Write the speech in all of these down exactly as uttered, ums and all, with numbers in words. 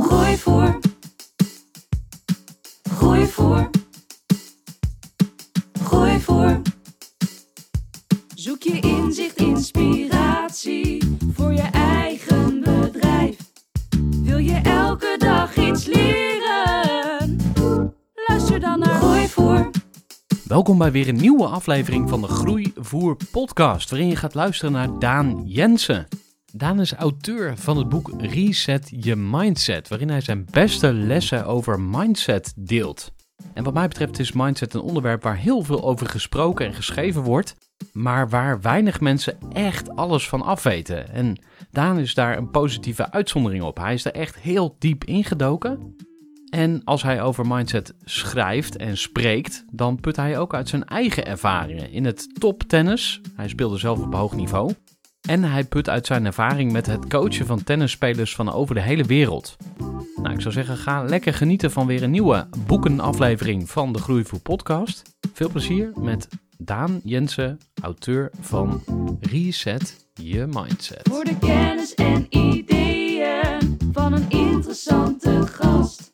Groeivoer. Groeivoer. Groeivoer. Zoek je inzicht, inspiratie voor je eigen bedrijf. Wil je elke dag iets leren? Luister dan naar Groeivoer. Welkom bij weer een nieuwe aflevering van de Groeivoer podcast, waarin je gaat luisteren naar Daan Jensen. Daan is auteur van het boek Reset je Mindset, waarin hij zijn beste lessen over mindset deelt. En wat mij betreft is mindset een onderwerp waar heel veel over gesproken en geschreven wordt, maar waar weinig mensen echt alles van afweten. En Daan is daar een positieve uitzondering op. Hij is er echt heel diep ingedoken. En als hij over mindset schrijft en spreekt, dan put hij ook uit zijn eigen ervaringen in het toptennis. Hij speelde zelf op hoog niveau. En hij put uit zijn ervaring met het coachen van tennisspelers van over de hele wereld. Nou, ik zou zeggen, ga lekker genieten van weer een nieuwe boekenaflevering van de Groeivoer podcast. Veel plezier met Daan Jensen, auteur van Reset je Mindset. Voor de kennis en ideeën van een interessante gast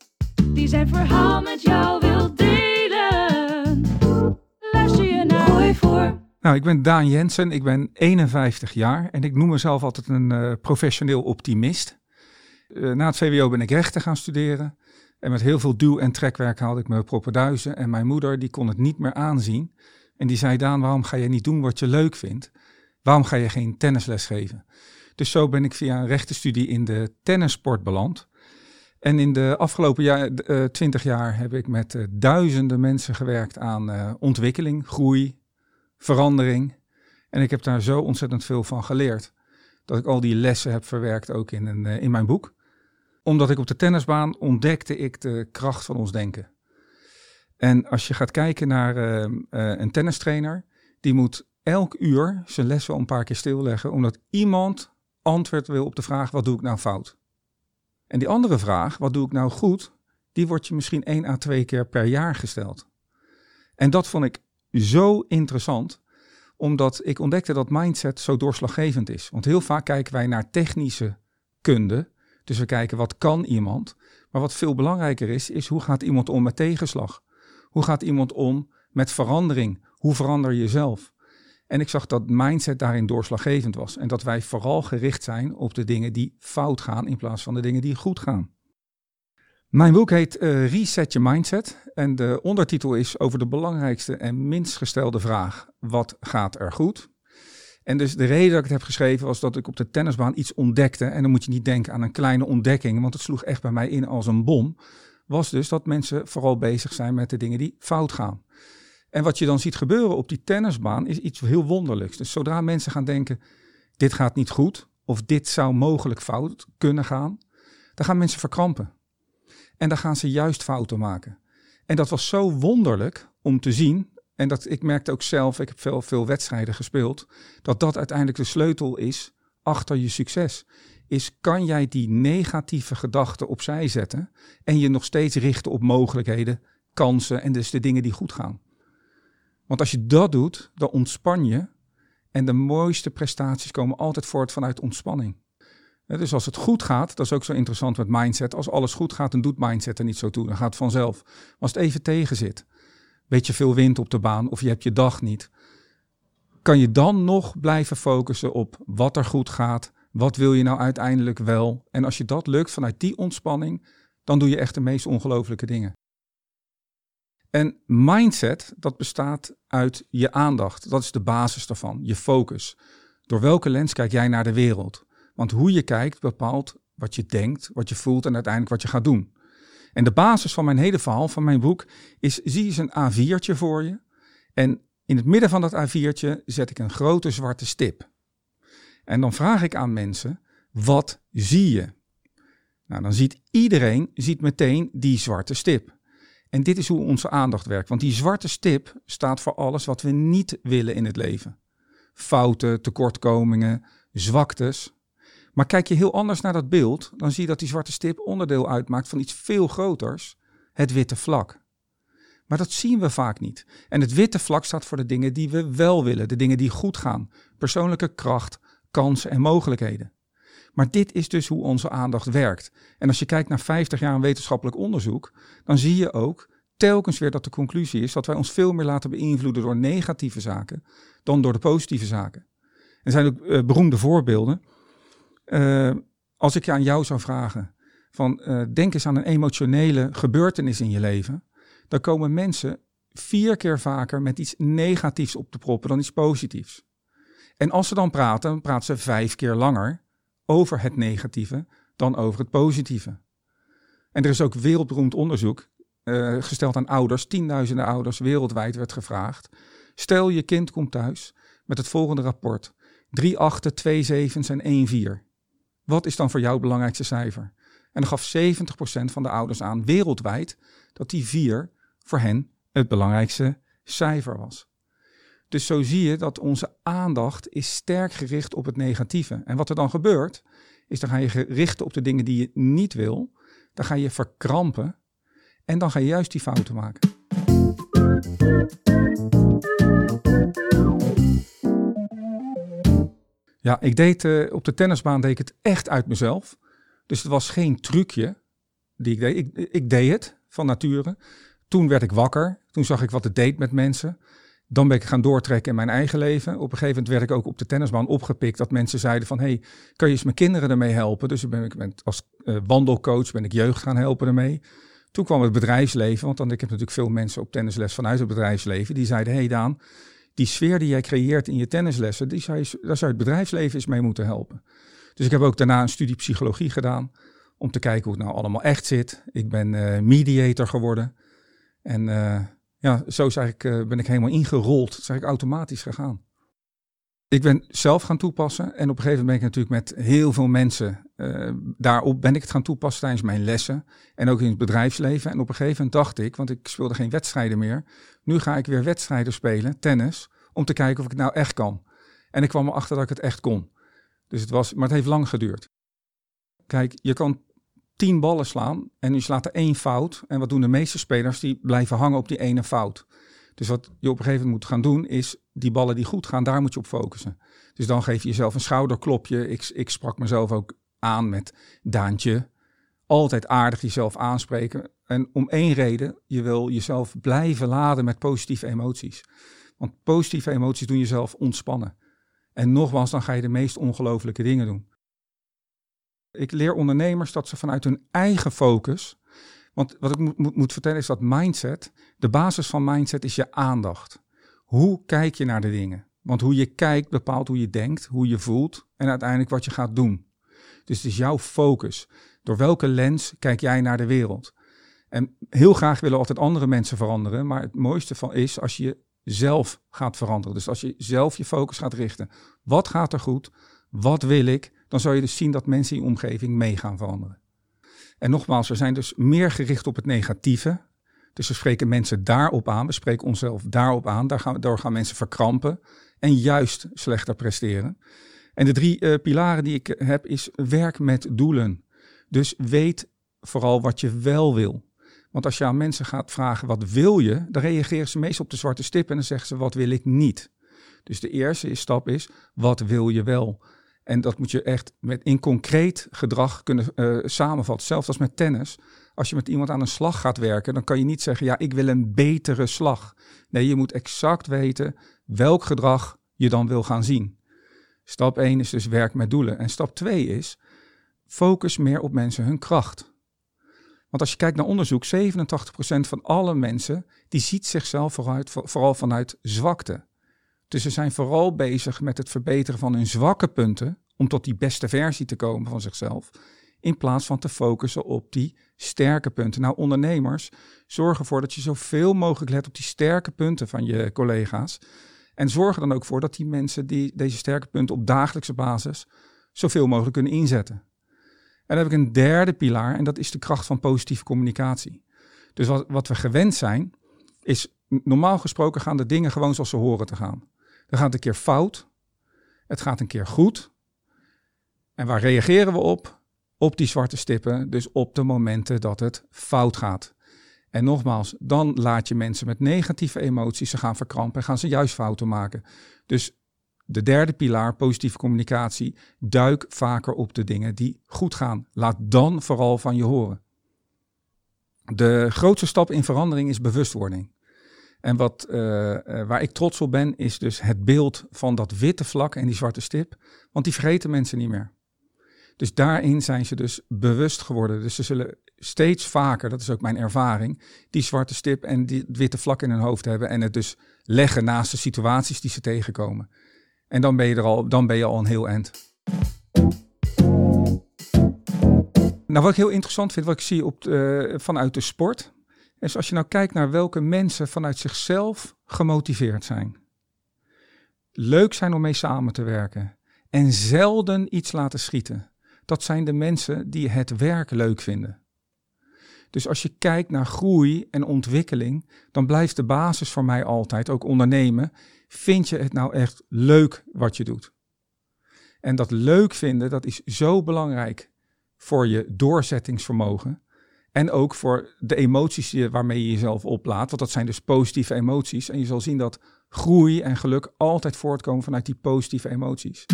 die zijn verhaal met jou wil delen. Luister je naar Groeivoer. Nou, ik ben Daan Jensen, ik ben eenenvijftig jaar en ik noem mezelf altijd een uh, professioneel optimist. Uh, na het V W O ben ik rechten gaan studeren en met heel veel duw- en trekwerk haalde ik mijn proppen duizen. En mijn moeder die kon het niet meer aanzien en die zei: Daan, waarom ga je niet doen wat je leuk vindt? Waarom ga je geen tennisles geven? Dus zo ben ik via een rechtenstudie in de tennissport beland. En in de afgelopen jaar, uh, twintig jaar heb ik met uh, duizenden mensen gewerkt aan uh, ontwikkeling, groei, verandering. En ik heb daar zo ontzettend veel van geleerd, dat ik al die lessen heb verwerkt ook in, een, in mijn boek. Omdat ik op de tennisbaan ontdekte ik de kracht van ons denken. En als je gaat kijken naar uh, uh, een tennistrainer, die moet elk uur zijn les wel een paar keer stilleggen, omdat iemand antwoord wil op de vraag: wat doe ik nou fout? En die andere vraag, wat doe ik nou goed, die wordt je misschien één à twee keer per jaar gesteld. En dat vond ik zo interessant, omdat ik ontdekte dat mindset zo doorslaggevend is. Want heel vaak kijken wij naar technische kunde. Dus we kijken wat kan iemand. Maar wat veel belangrijker is, is hoe gaat iemand om met tegenslag? Hoe gaat iemand om met verandering? Hoe verander je jezelf? En ik zag dat mindset daarin doorslaggevend was. En dat wij vooral gericht zijn op de dingen die fout gaan in plaats van de dingen die goed gaan. Mijn boek heet uh, Reset je Mindset en de ondertitel is over de belangrijkste en minst gestelde vraag: wat gaat er goed? En dus de reden dat ik het heb geschreven was dat ik op de tennisbaan iets ontdekte, en dan moet je niet denken aan een kleine ontdekking, want het sloeg echt bij mij in als een bom, was dus dat mensen vooral bezig zijn met de dingen die fout gaan. En wat je dan ziet gebeuren op die tennisbaan is iets heel wonderlijks. Dus zodra mensen gaan denken, dit gaat niet goed of dit zou mogelijk fout kunnen gaan, dan gaan mensen verkrampen. En dan gaan ze juist fouten maken. En dat was zo wonderlijk om te zien. En dat, ik merkte ook zelf, ik heb veel, veel wedstrijden gespeeld, dat dat uiteindelijk de sleutel is achter je succes. Is, kan jij die negatieve gedachten opzij zetten en je nog steeds richten op mogelijkheden, kansen en dus de dingen die goed gaan. Want als je dat doet, dan ontspan je. En de mooiste prestaties komen altijd voort vanuit ontspanning. Ja, dus als het goed gaat, dat is ook zo interessant met mindset. Als alles goed gaat, dan doet mindset er niet zo toe. Dan gaat het vanzelf. Maar als het even tegen zit, beetje veel wind op de baan of je hebt je dag niet, kan je dan nog blijven focussen op wat er goed gaat, Wat wil je nou uiteindelijk wel? En als je dat lukt vanuit die ontspanning, dan doe je echt de meest ongelofelijke dingen. En mindset, dat bestaat uit je aandacht. Dat is de basis daarvan, je focus. Door welke lens kijk jij naar de wereld? Want hoe je kijkt bepaalt wat je denkt, wat je voelt en uiteindelijk wat je gaat doen. En de basis van mijn hele verhaal, van mijn boek, is zie eens een A viertje voor je. En in het midden van dat A viertje zet ik een grote zwarte stip. En dan vraag ik aan mensen, wat zie je? Nou, dan ziet iedereen ziet meteen die zwarte stip. En dit is hoe onze aandacht werkt. Want die zwarte stip staat voor alles wat we niet willen in het leven. Fouten, tekortkomingen, zwaktes. Maar kijk je heel anders naar dat beeld, dan zie je dat die zwarte stip onderdeel uitmaakt van iets veel groters, het witte vlak. Maar dat zien we vaak niet. En het witte vlak staat voor de dingen die we wel willen, de dingen die goed gaan. Persoonlijke kracht, kansen en mogelijkheden. Maar dit is dus hoe onze aandacht werkt. En als je kijkt naar vijftig jaar wetenschappelijk onderzoek, dan zie je ook telkens weer dat de conclusie is dat wij ons veel meer laten beïnvloeden door negatieve zaken dan door de positieve zaken. Er zijn ook uh, beroemde voorbeelden. Uh, als ik je aan jou zou vragen, van, uh, denk eens aan een emotionele gebeurtenis in je leven, dan komen mensen vier keer vaker met iets negatiefs op te proppen dan iets positiefs. En als ze dan praten, dan praten ze vijf keer langer over het negatieve dan over het positieve. En er is ook wereldberoemd onderzoek uh, gesteld aan ouders, tienduizenden ouders wereldwijd werd gevraagd. Stel je kind komt thuis met het volgende rapport. Drie achten, twee zevens en één vier. Wat is dan voor jou het belangrijkste cijfer? En dan gaf zeventig procent van de ouders aan wereldwijd dat die vier voor hen het belangrijkste cijfer was. Dus zo zie je dat onze aandacht is sterk gericht op het negatieve. En wat er dan gebeurt, is dan ga je richten op de dingen die je niet wil. Dan ga je verkrampen en dan ga je juist die fouten maken. Ja, ik deed uh, op de tennisbaan deed ik het echt uit mezelf. Dus het was geen trucje die ik deed. Ik, ik deed het van nature. Toen werd ik wakker. Toen zag ik wat het deed met mensen. Dan ben ik gaan doortrekken in mijn eigen leven. Op een gegeven moment werd ik ook op de tennisbaan opgepikt. Dat mensen zeiden van, hey, kan je eens mijn kinderen ermee helpen? Dus ben ik ben, als uh, wandelcoach ben ik jeugd gaan helpen ermee. Toen kwam het bedrijfsleven. Want dan, ik heb natuurlijk veel mensen op tennisles vanuit het bedrijfsleven. Die zeiden, hey Daan, die sfeer die jij creëert in je tennislessen, die zou je, daar zou je het bedrijfsleven eens mee moeten helpen. Dus ik heb ook daarna een studie psychologie gedaan. Om te kijken hoe het nou allemaal echt zit. Ik ben uh, mediator geworden. En uh, ja, zo is eigenlijk, uh, ben ik helemaal ingerold. Dat is eigenlijk automatisch gegaan. Ik ben zelf gaan toepassen. En op een gegeven moment ben ik natuurlijk met heel veel mensen. Uh, daarop ben ik het gaan toepassen tijdens mijn lessen. En ook in het bedrijfsleven. En op een gegeven moment dacht ik, want ik speelde geen wedstrijden meer. Nu ga ik weer wedstrijden spelen, tennis. Om te kijken of ik het nou echt kan. En ik kwam erachter dat ik het echt kon. Dus het was, maar het heeft lang geduurd. Kijk, je kan tien ballen slaan en je slaat er één fout. En wat doen de meeste spelers? Die blijven hangen op die ene fout. Dus wat je op een gegeven moment moet gaan doen, is die ballen die goed gaan, daar moet je op focussen. Dus dan geef je jezelf een schouderklopje. Ik, ik sprak mezelf ook aan met Daantje. Altijd aardig jezelf aanspreken. En om één reden, je wil jezelf blijven laden met positieve emoties. Want positieve emoties doen jezelf ontspannen. En nogmaals, dan ga je de meest ongelofelijke dingen doen. Ik leer ondernemers dat ze vanuit hun eigen focus... Want wat ik moet, moet, moet vertellen is dat mindset... De basis van mindset is je aandacht. Hoe kijk je naar de dingen? Want hoe je kijkt bepaalt hoe je denkt, hoe je voelt... en uiteindelijk wat je gaat doen. Dus het is jouw focus. Door welke lens kijk jij naar de wereld? En heel graag willen altijd andere mensen veranderen... maar het mooiste van is als je... zelf gaat veranderen. Dus als je zelf je focus gaat richten. Wat gaat er goed? Wat wil ik? Dan zal je dus zien dat mensen in je omgeving mee gaan veranderen. En nogmaals, we zijn dus meer gericht op het negatieve. Dus we spreken mensen daarop aan. We spreken onszelf daarop aan. Daar gaan, daar gaan mensen verkrampen. En juist slechter presteren. En de drie uh, pilaren die ik heb is werk met doelen. Dus weet vooral wat je wel wil. Want als je aan mensen gaat vragen, wat wil je? Dan reageren ze meestal op de zwarte stip en dan zeggen ze, wat wil ik niet? Dus de eerste stap is, wat wil je wel? En dat moet je echt met, in concreet gedrag kunnen uh, samenvatten. Zelfs als met tennis. Als je met iemand aan een slag gaat werken, dan kan je niet zeggen, ja, ik wil een betere slag. Nee, je moet exact weten welk gedrag je dan wil gaan zien. Stap één is dus werk met doelen. En stap twee is focus meer op mensen hun kracht. Want als je kijkt naar onderzoek, zevenentachtig procent van alle mensen die ziet zichzelf vooruit, vooral vanuit zwakte. Dus ze zijn vooral bezig met het verbeteren van hun zwakke punten om tot die beste versie te komen van zichzelf, in plaats van te focussen op die sterke punten. Nou, ondernemers, zorg ervoor dat je zoveel mogelijk let op die sterke punten van je collega's. En zorg er dan ook voor dat die mensen die deze sterke punten op dagelijkse basis zoveel mogelijk kunnen inzetten. En dan heb ik een derde pilaar en dat is de kracht van positieve communicatie. Dus wat, wat we gewend zijn, is normaal gesproken gaan de dingen gewoon zoals ze horen te gaan. Dan gaat het een keer fout, het gaat een keer goed. En waar reageren we op? Op die zwarte stippen, dus op de momenten dat het fout gaat. En nogmaals, dan laat je mensen met negatieve emoties ze gaan verkrampen en gaan ze juist fouten maken. Dus de derde pilaar, positieve communicatie, duik vaker op de dingen die goed gaan. Laat dan vooral van je horen. De grootste stap in verandering is bewustwording. En wat, uh, waar ik trots op ben, is dus het beeld van dat witte vlak en die zwarte stip. Want die vergeten mensen niet meer. Dus daarin zijn ze dus bewust geworden. Dus ze zullen steeds vaker, dat is ook mijn ervaring, die zwarte stip en die witte vlak in hun hoofd hebben. En het dus leggen naast de situaties die ze tegenkomen. En dan ben je er al, dan ben je al een heel eind. Nou, wat ik heel interessant vind, wat ik zie op, uh, vanuit de sport, is als je nou kijkt naar welke mensen vanuit zichzelf gemotiveerd zijn. Leuk zijn om mee samen te werken. En zelden iets laten schieten. Dat zijn de mensen die het werk leuk vinden. Dus als je kijkt naar groei en ontwikkeling, dan blijft de basis voor mij altijd, ook ondernemen, vind je het nou echt leuk wat je doet? En dat leuk vinden, dat is zo belangrijk voor je doorzettingsvermogen en ook voor de emoties waarmee je jezelf oplaat, want dat zijn dus positieve emoties. En je zal zien dat groei en geluk altijd voortkomen vanuit die positieve emoties.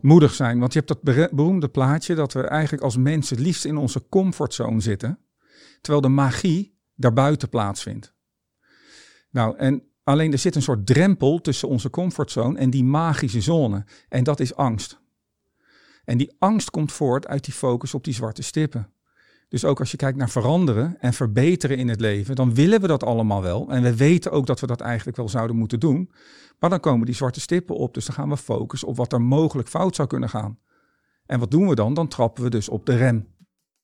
Moedig zijn, want je hebt dat beroemde plaatje dat we eigenlijk als mensen het liefst in onze comfortzone zitten, terwijl de magie daarbuiten plaatsvindt. Nou, en alleen er zit een soort drempel tussen onze comfortzone en die magische zone. En dat is angst. En die angst komt voort uit die focus op die zwarte stippen. Dus ook als je kijkt naar veranderen en verbeteren in het leven, dan willen we dat allemaal wel. En we weten ook dat we dat eigenlijk wel zouden moeten doen. Maar dan komen die zwarte stippen op, dus dan gaan we focussen op wat er mogelijk fout zou kunnen gaan. En wat doen we dan? Dan trappen we dus op de rem.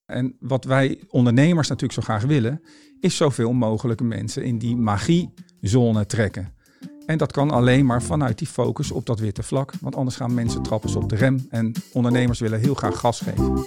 En wat wij ondernemers natuurlijk zo graag willen, is zoveel mogelijk mensen in die magiezone trekken. En dat kan alleen maar vanuit die focus op dat witte vlak, want anders gaan mensen trappen op de rem. En ondernemers willen heel graag gas geven.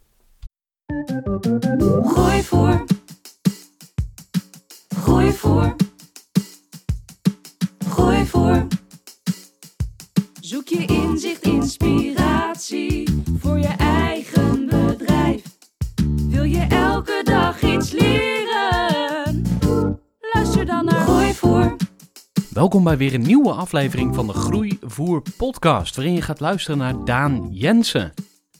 Groeivoer. Groeivoer. Groeivoer. Zoek je inzicht, inspiratie voor je eigen bedrijf. Wil je elke dag iets leren? Luister dan naar Groeivoer. Welkom bij weer een nieuwe aflevering van de Groeivoer podcast, waarin je gaat luisteren naar Daan Jensen.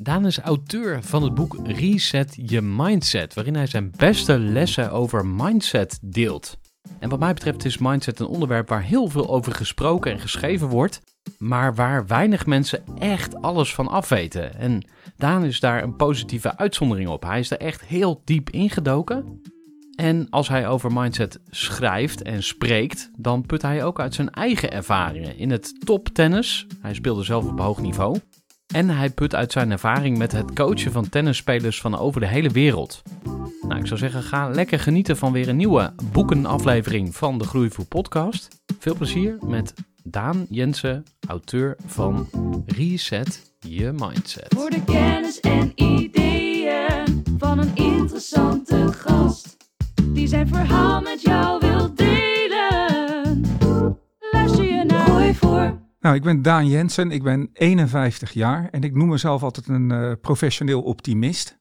Daan is auteur van het boek Reset je Mindset, waarin hij zijn beste lessen over mindset deelt. En wat mij betreft is mindset een onderwerp waar heel veel over gesproken en geschreven wordt, maar waar weinig mensen echt alles van afweten. En Daan is daar een positieve uitzondering op. Hij is er echt heel diep ingedoken En als hij over mindset schrijft en spreekt, dan put hij ook uit zijn eigen ervaringen in het toptennis. Hij speelde zelf op hoog niveau. En hij put uit zijn ervaring met het coachen van tennisspelers van over de hele wereld. Nou, ik zou zeggen, ga lekker genieten van weer een nieuwe boekenaflevering van de Groeivoer podcast. Veel plezier met Daan Jensen, auteur van Reset je Mindset. Voor de kennis en ideeën van een interessante gast die zijn verhaal met jou wil delen. Luister je naar Groeivoer. Nou, ik ben Daan Jensen, ik ben eenenvijftig jaar en ik noem mezelf altijd een uh, professioneel optimist.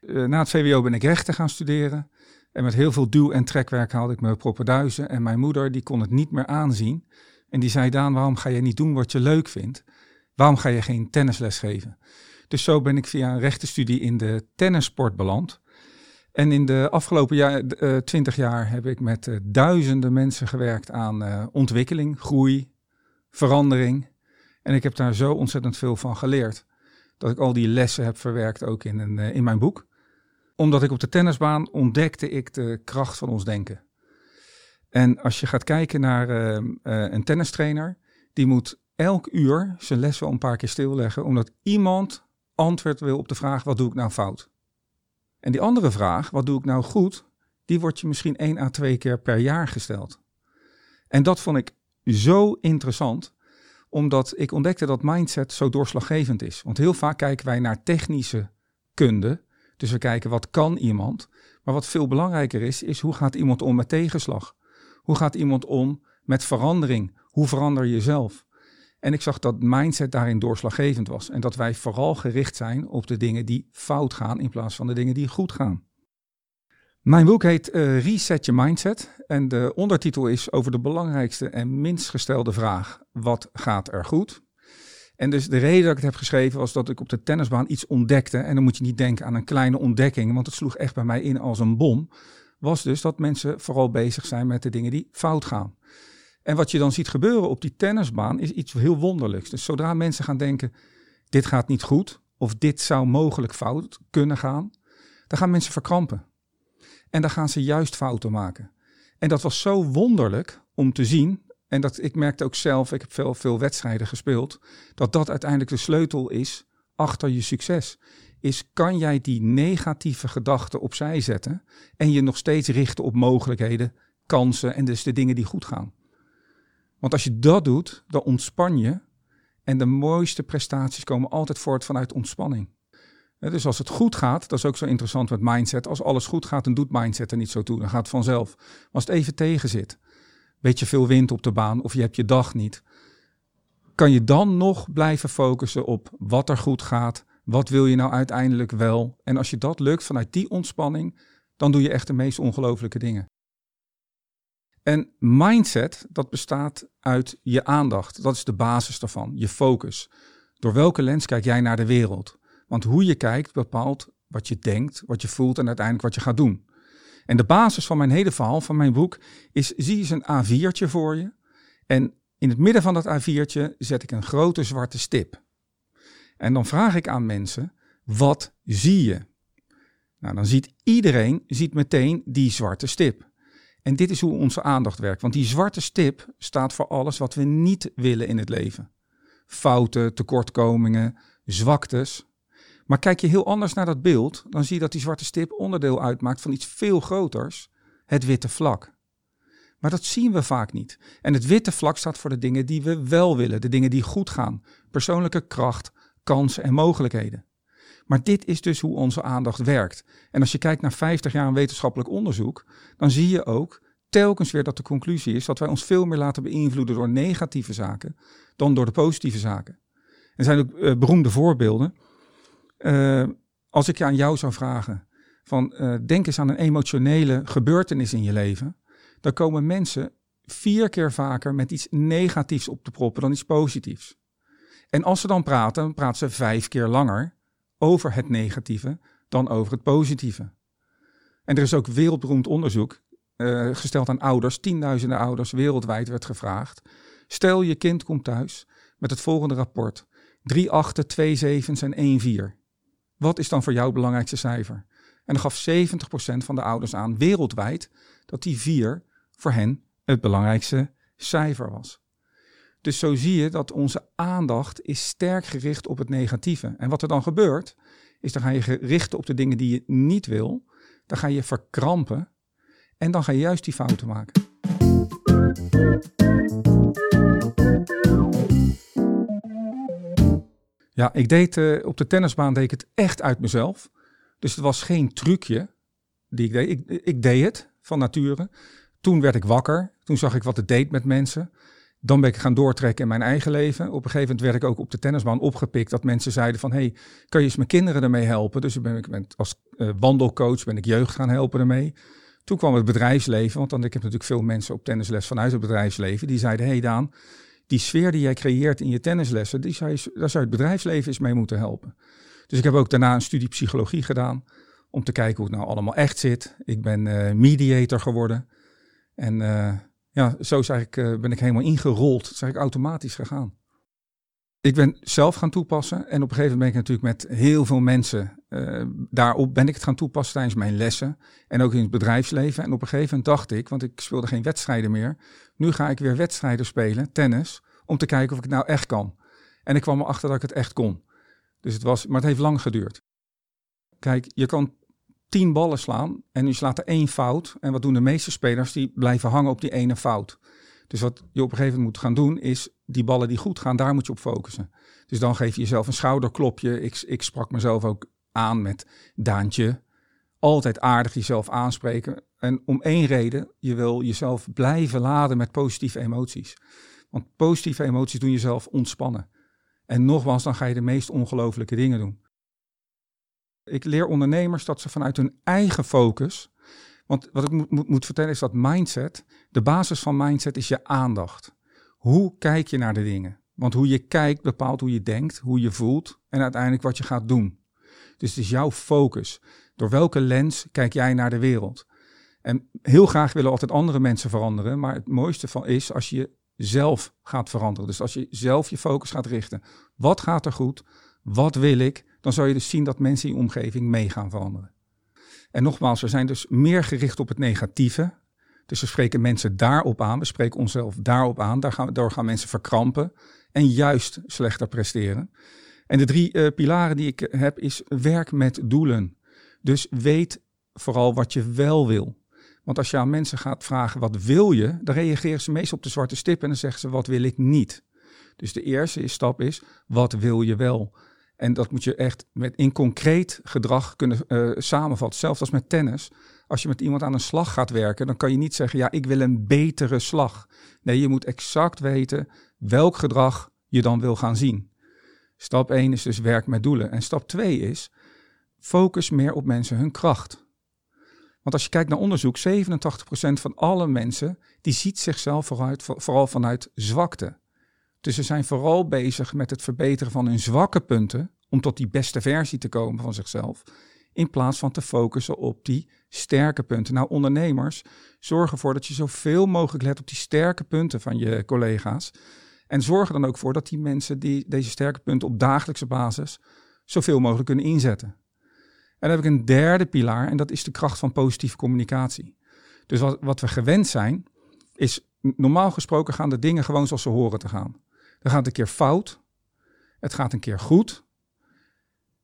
Uh, na het V W O ben ik rechten gaan studeren en met heel veel duw- en trekwerk haalde ik me proppen duizen. En mijn moeder, die kon het niet meer aanzien en die zei: Daan, waarom ga je niet doen wat je leuk vindt? Waarom ga je geen tennisles geven? Dus zo ben ik via een rechtenstudie in de tennissport beland. En in de afgelopen jaar, uh, twintig jaar heb ik met uh, duizenden mensen gewerkt aan uh, ontwikkeling, groei, verandering. En ik heb daar zo ontzettend veel van geleerd, dat ik al die lessen heb verwerkt ook in, een, in mijn boek. Omdat ik op de tennisbaan ontdekte ik de kracht van ons denken. En als je gaat kijken naar uh, uh, een tennistrainer, die moet elk uur zijn les wel een paar keer stilleggen, omdat iemand antwoord wil op de vraag: wat doe ik nou fout? En die andere vraag, wat doe ik nou goed, die wordt je misschien één à twee keer per jaar gesteld. En dat vond ik zo interessant, omdat ik ontdekte dat mindset zo doorslaggevend is. Want heel vaak kijken wij naar technische kunde. Dus we kijken, wat kan iemand? Maar wat veel belangrijker is, is hoe gaat iemand om met tegenslag? Hoe gaat iemand om met verandering? Hoe verander je jezelf? En ik zag dat mindset daarin doorslaggevend was. En dat wij vooral gericht zijn op de dingen die fout gaan in plaats van de dingen die goed gaan. Mijn boek heet uh, Reset je Mindset en de ondertitel is over de belangrijkste en minst gestelde vraag: wat gaat er goed? En dus de reden dat ik het heb geschreven was dat ik op de tennisbaan iets ontdekte, en dan moet je niet denken aan een kleine ontdekking, want het sloeg echt bij mij in als een bom, was dus dat mensen vooral bezig zijn met de dingen die fout gaan. En wat je dan ziet gebeuren op die tennisbaan is iets heel wonderlijks. Dus zodra mensen gaan denken, dit gaat niet goed of dit zou mogelijk fout kunnen gaan, dan gaan mensen verkrampen. En dan gaan ze juist fouten maken. En dat was zo wonderlijk om te zien. En dat ik merkte ook zelf, ik heb veel, veel wedstrijden gespeeld, dat dat uiteindelijk de sleutel is achter je succes. Is, kan jij die negatieve gedachten opzij zetten en je nog steeds richten op mogelijkheden, kansen en dus de dingen die goed gaan. Want als je dat doet, dan ontspan je. En de mooiste prestaties komen altijd voort vanuit ontspanning. Dus als het goed gaat, dat is ook zo interessant met mindset. Als alles goed gaat, dan doet mindset er niet zo toe. Dan gaat het vanzelf. Maar als het even tegen zit, weet je, veel wind op de baan of je hebt je dag niet. Kan je dan nog blijven focussen op wat er goed gaat? Wat wil je nou uiteindelijk wel? En als je dat lukt vanuit die ontspanning, dan doe je echt de meest ongelooflijke dingen. En mindset, dat bestaat uit je aandacht. Dat is de basis daarvan, je focus. Door welke lens kijk jij naar de wereld? Want hoe je kijkt bepaalt wat je denkt, wat je voelt en uiteindelijk wat je gaat doen. En de basis van mijn hele verhaal, van mijn boek, is: zie eens een A viertje voor je. En in het midden van dat A viertje zet ik een grote zwarte stip. En dan vraag ik aan mensen, wat zie je? Nou, dan ziet iedereen ziet meteen die zwarte stip. En dit is hoe onze aandacht werkt. Want die zwarte stip staat voor alles wat we niet willen in het leven. Fouten, tekortkomingen, zwaktes. Maar kijk je heel anders naar dat beeld, dan zie je dat die zwarte stip onderdeel uitmaakt van iets veel groters, het witte vlak. Maar dat zien we vaak niet. En het witte vlak staat voor de dingen die we wel willen, de dingen die goed gaan. Persoonlijke kracht, kansen en mogelijkheden. Maar dit is dus hoe onze aandacht werkt. En als je kijkt naar vijftig jaar aan wetenschappelijk onderzoek, dan zie je ook telkens weer dat de conclusie is dat wij ons veel meer laten beïnvloeden door negatieve zaken dan door de positieve zaken. Er zijn ook uh, beroemde voorbeelden. Uh, als ik aan jou zou vragen, van, uh, denk eens aan een emotionele gebeurtenis in je leven, dan komen mensen vier keer vaker met iets negatiefs op te proppen dan iets positiefs. En als ze dan praten, dan praten ze vijf keer langer over het negatieve dan over het positieve. En er is ook wereldberoemd onderzoek uh, gesteld aan ouders, tienduizenden ouders wereldwijd werd gevraagd. Stel je kind komt thuis met het volgende rapport, drie achten, twee zevens en een vier. Wat is dan voor jou het belangrijkste cijfer? En dan gaf zeventig procent van de ouders aan wereldwijd dat die vier voor hen het belangrijkste cijfer was. Dus zo zie je dat onze aandacht is sterk gericht op het negatieve. En wat er dan gebeurt, is dan ga je richten op de dingen die je niet wil. Dan ga je verkrampen en dan ga je juist die fouten maken. Ja, ik deed uh, op de tennisbaan deed ik het echt uit mezelf. Dus het was geen trucje die ik deed. Ik, ik deed het van nature. Toen werd ik wakker. Toen zag ik wat het deed met mensen. Dan ben ik gaan doortrekken in mijn eigen leven. Op een gegeven moment werd ik ook op de tennisbaan opgepikt. Dat mensen zeiden van, hey, kan je eens mijn kinderen ermee helpen? Dus ben ik ben, als uh, wandelcoach ben ik jeugd gaan helpen ermee. Toen kwam het bedrijfsleven. Want dan, ik heb natuurlijk veel mensen op tennisles vanuit het bedrijfsleven. Die zeiden, hey Daan, die sfeer die jij creëert in je tennislessen, die zou je, daar zou je het bedrijfsleven eens mee moeten helpen. Dus ik heb ook daarna een studie psychologie gedaan. Om te kijken hoe het nou allemaal echt zit. Ik ben uh, mediator geworden. En uh, ja, zo is eigenlijk, uh, ben ik helemaal ingerold. Dat is eigenlijk automatisch gegaan. Ik ben zelf gaan toepassen. En op een gegeven moment ben ik natuurlijk met heel veel mensen. Uh, daarop ben ik het gaan toepassen tijdens mijn lessen. En ook in het bedrijfsleven. En op een gegeven moment dacht ik, want ik speelde geen wedstrijden meer. Nu ga ik weer wedstrijden spelen, tennis. Om te kijken of ik het nou echt kan. En ik kwam erachter dat ik het echt kon. Dus het was, maar het heeft lang geduurd. Kijk, je kan tien ballen slaan en je slaat er één fout. En wat doen de meeste spelers? Die blijven hangen op die ene fout. Dus wat je op een gegeven moment moet gaan doen, is die ballen die goed gaan, daar moet je op focussen. Dus dan geef je jezelf een schouderklopje. Ik, ik sprak mezelf ook aan met Daantje. Altijd aardig jezelf aanspreken. En om één reden, je wil jezelf blijven laden met positieve emoties. Want positieve emoties doen jezelf ontspannen. En nogmaals, dan ga je de meest ongelofelijke dingen doen. Ik leer ondernemers dat ze vanuit hun eigen focus... Want wat ik moet, moet, moet vertellen is dat mindset... De basis van mindset is je aandacht. Hoe kijk je naar de dingen? Want hoe je kijkt bepaalt hoe je denkt, hoe je voelt... en uiteindelijk wat je gaat doen. Dus het is jouw focus. Door welke lens kijk jij naar de wereld? En heel graag willen altijd andere mensen veranderen... maar het mooiste van is als je... zelf gaat veranderen. Dus als je zelf je focus gaat richten. Wat gaat er goed? Wat wil ik? Dan zal je dus zien dat mensen in je omgeving mee gaan veranderen. En nogmaals, we zijn dus meer gericht op het negatieve. Dus we spreken mensen daarop aan. We spreken onszelf daarop aan. Daar gaan, daar gaan mensen verkrampen. En juist slechter presteren. En de drie uh, pilaren die ik heb is werk met doelen. Dus weet vooral wat je wel wil. Want als je aan mensen gaat vragen, wat wil je? Dan reageren ze meestal op de zwarte stip en dan zeggen ze, wat wil ik niet? Dus de eerste stap is, wat wil je wel? En dat moet je echt met in concreet gedrag kunnen uh, samenvatten. Zelfs als met tennis. Als je met iemand aan een slag gaat werken, dan kan je niet zeggen, ja, ik wil een betere slag. Nee, je moet exact weten welk gedrag je dan wil gaan zien. Stap één is dus werk met doelen. En stap twee is, focus meer op mensen hun kracht. Want als je kijkt naar onderzoek, zevenentachtig procent van alle mensen... die ziet zichzelf vooruit, vooral vanuit zwakte. Dus ze zijn vooral bezig met het verbeteren van hun zwakke punten... om tot die beste versie te komen van zichzelf... in plaats van te focussen op die sterke punten. Nou, ondernemers, zorg ervoor dat je zoveel mogelijk let... op die sterke punten van je collega's. En zorg er dan ook voor dat die mensen die deze sterke punten... op dagelijkse basis zoveel mogelijk kunnen inzetten. En dan heb ik een derde pilaar en dat is de kracht van positieve communicatie. Dus wat, wat we gewend zijn, is normaal gesproken gaan de dingen gewoon zoals ze horen te gaan. Dan gaat het een keer fout, het gaat een keer goed.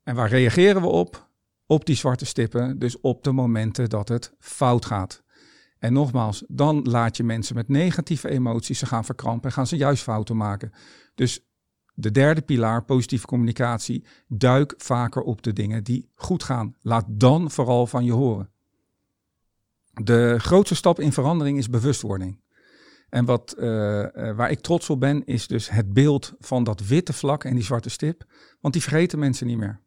En waar reageren we op? Op die zwarte stippen, dus op de momenten dat het fout gaat. En nogmaals, dan laat je mensen met negatieve emoties, ze gaan verkrampen en gaan ze juist fouten maken. Dus... de derde pilaar, positieve communicatie, duik vaker op de dingen die goed gaan. Laat dan vooral van je horen. De grootste stap in verandering is bewustwording. En wat, uh, waar ik trots op ben, is dus het beeld van dat witte vlak en die zwarte stip. Want die vergeten mensen niet meer.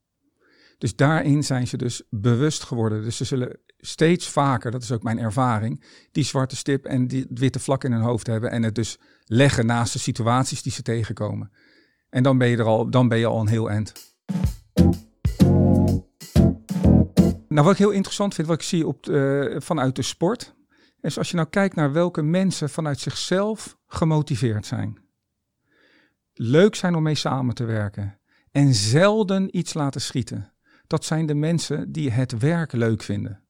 Dus daarin zijn ze dus bewust geworden. Dus ze zullen steeds vaker, dat is ook mijn ervaring, die zwarte stip en die witte vlak in hun hoofd hebben. En het dus leggen naast de situaties die ze tegenkomen. En dan ben je er al, dan ben je al een heel eind. Nou, wat ik heel interessant vind, wat ik zie op de, uh, vanuit de sport, is als je nou kijkt naar welke mensen vanuit zichzelf gemotiveerd zijn. Leuk zijn om mee samen te werken. En zelden iets laten schieten. dat zijn de mensen die het werk leuk vinden.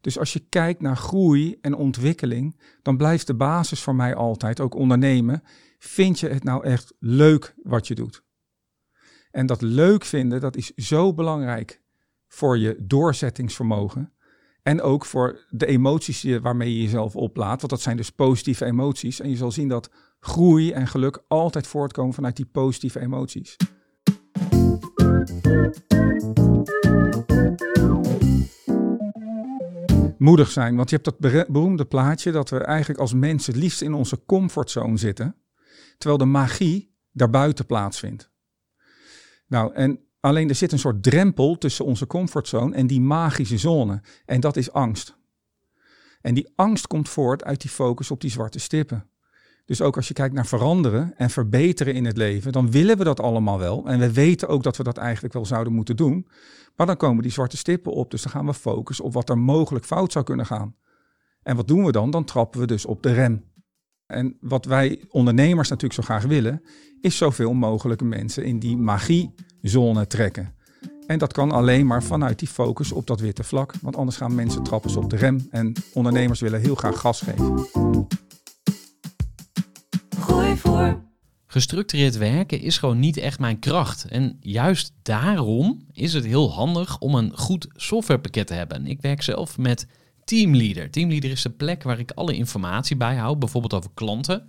Dus als je kijkt naar groei en ontwikkeling, dan blijft de basis voor mij altijd, ook ondernemen, vind je het nou echt leuk wat je doet? En dat leuk vinden, dat is zo belangrijk voor je doorzettingsvermogen en ook voor de emoties waarmee je jezelf oplaat, want dat zijn dus positieve emoties. En je zal zien dat groei en geluk altijd voortkomen vanuit die positieve emoties. Moedig zijn, want je hebt dat beroemde plaatje dat we eigenlijk als mensen het liefst in onze comfortzone zitten, terwijl de magie daarbuiten plaatsvindt. Nou, en alleen er zit een soort drempel tussen onze comfortzone en die magische zone. En dat is angst. En die angst komt voort uit die focus op die zwarte stippen. Dus ook als je kijkt naar veranderen en verbeteren in het leven, dan willen we dat allemaal wel. En we weten ook dat we dat eigenlijk wel zouden moeten doen. Maar dan komen die zwarte stippen op. Dus dan gaan we focussen op wat er mogelijk fout zou kunnen gaan. En wat doen we dan? Dan trappen we dus op de rem. En wat wij ondernemers natuurlijk zo graag willen, is zoveel mogelijk mensen in die magiezone trekken. En dat kan alleen maar vanuit die focus op dat witte vlak. Want anders gaan mensen trappen op de rem. En ondernemers willen heel graag gas geven. Groeivoer. Gestructureerd werken is gewoon niet echt mijn kracht. En juist daarom is het heel handig om een goed softwarepakket te hebben. Ik werk zelf met Teamleader. Teamleader is de plek waar ik alle informatie bijhoud, bijvoorbeeld over klanten,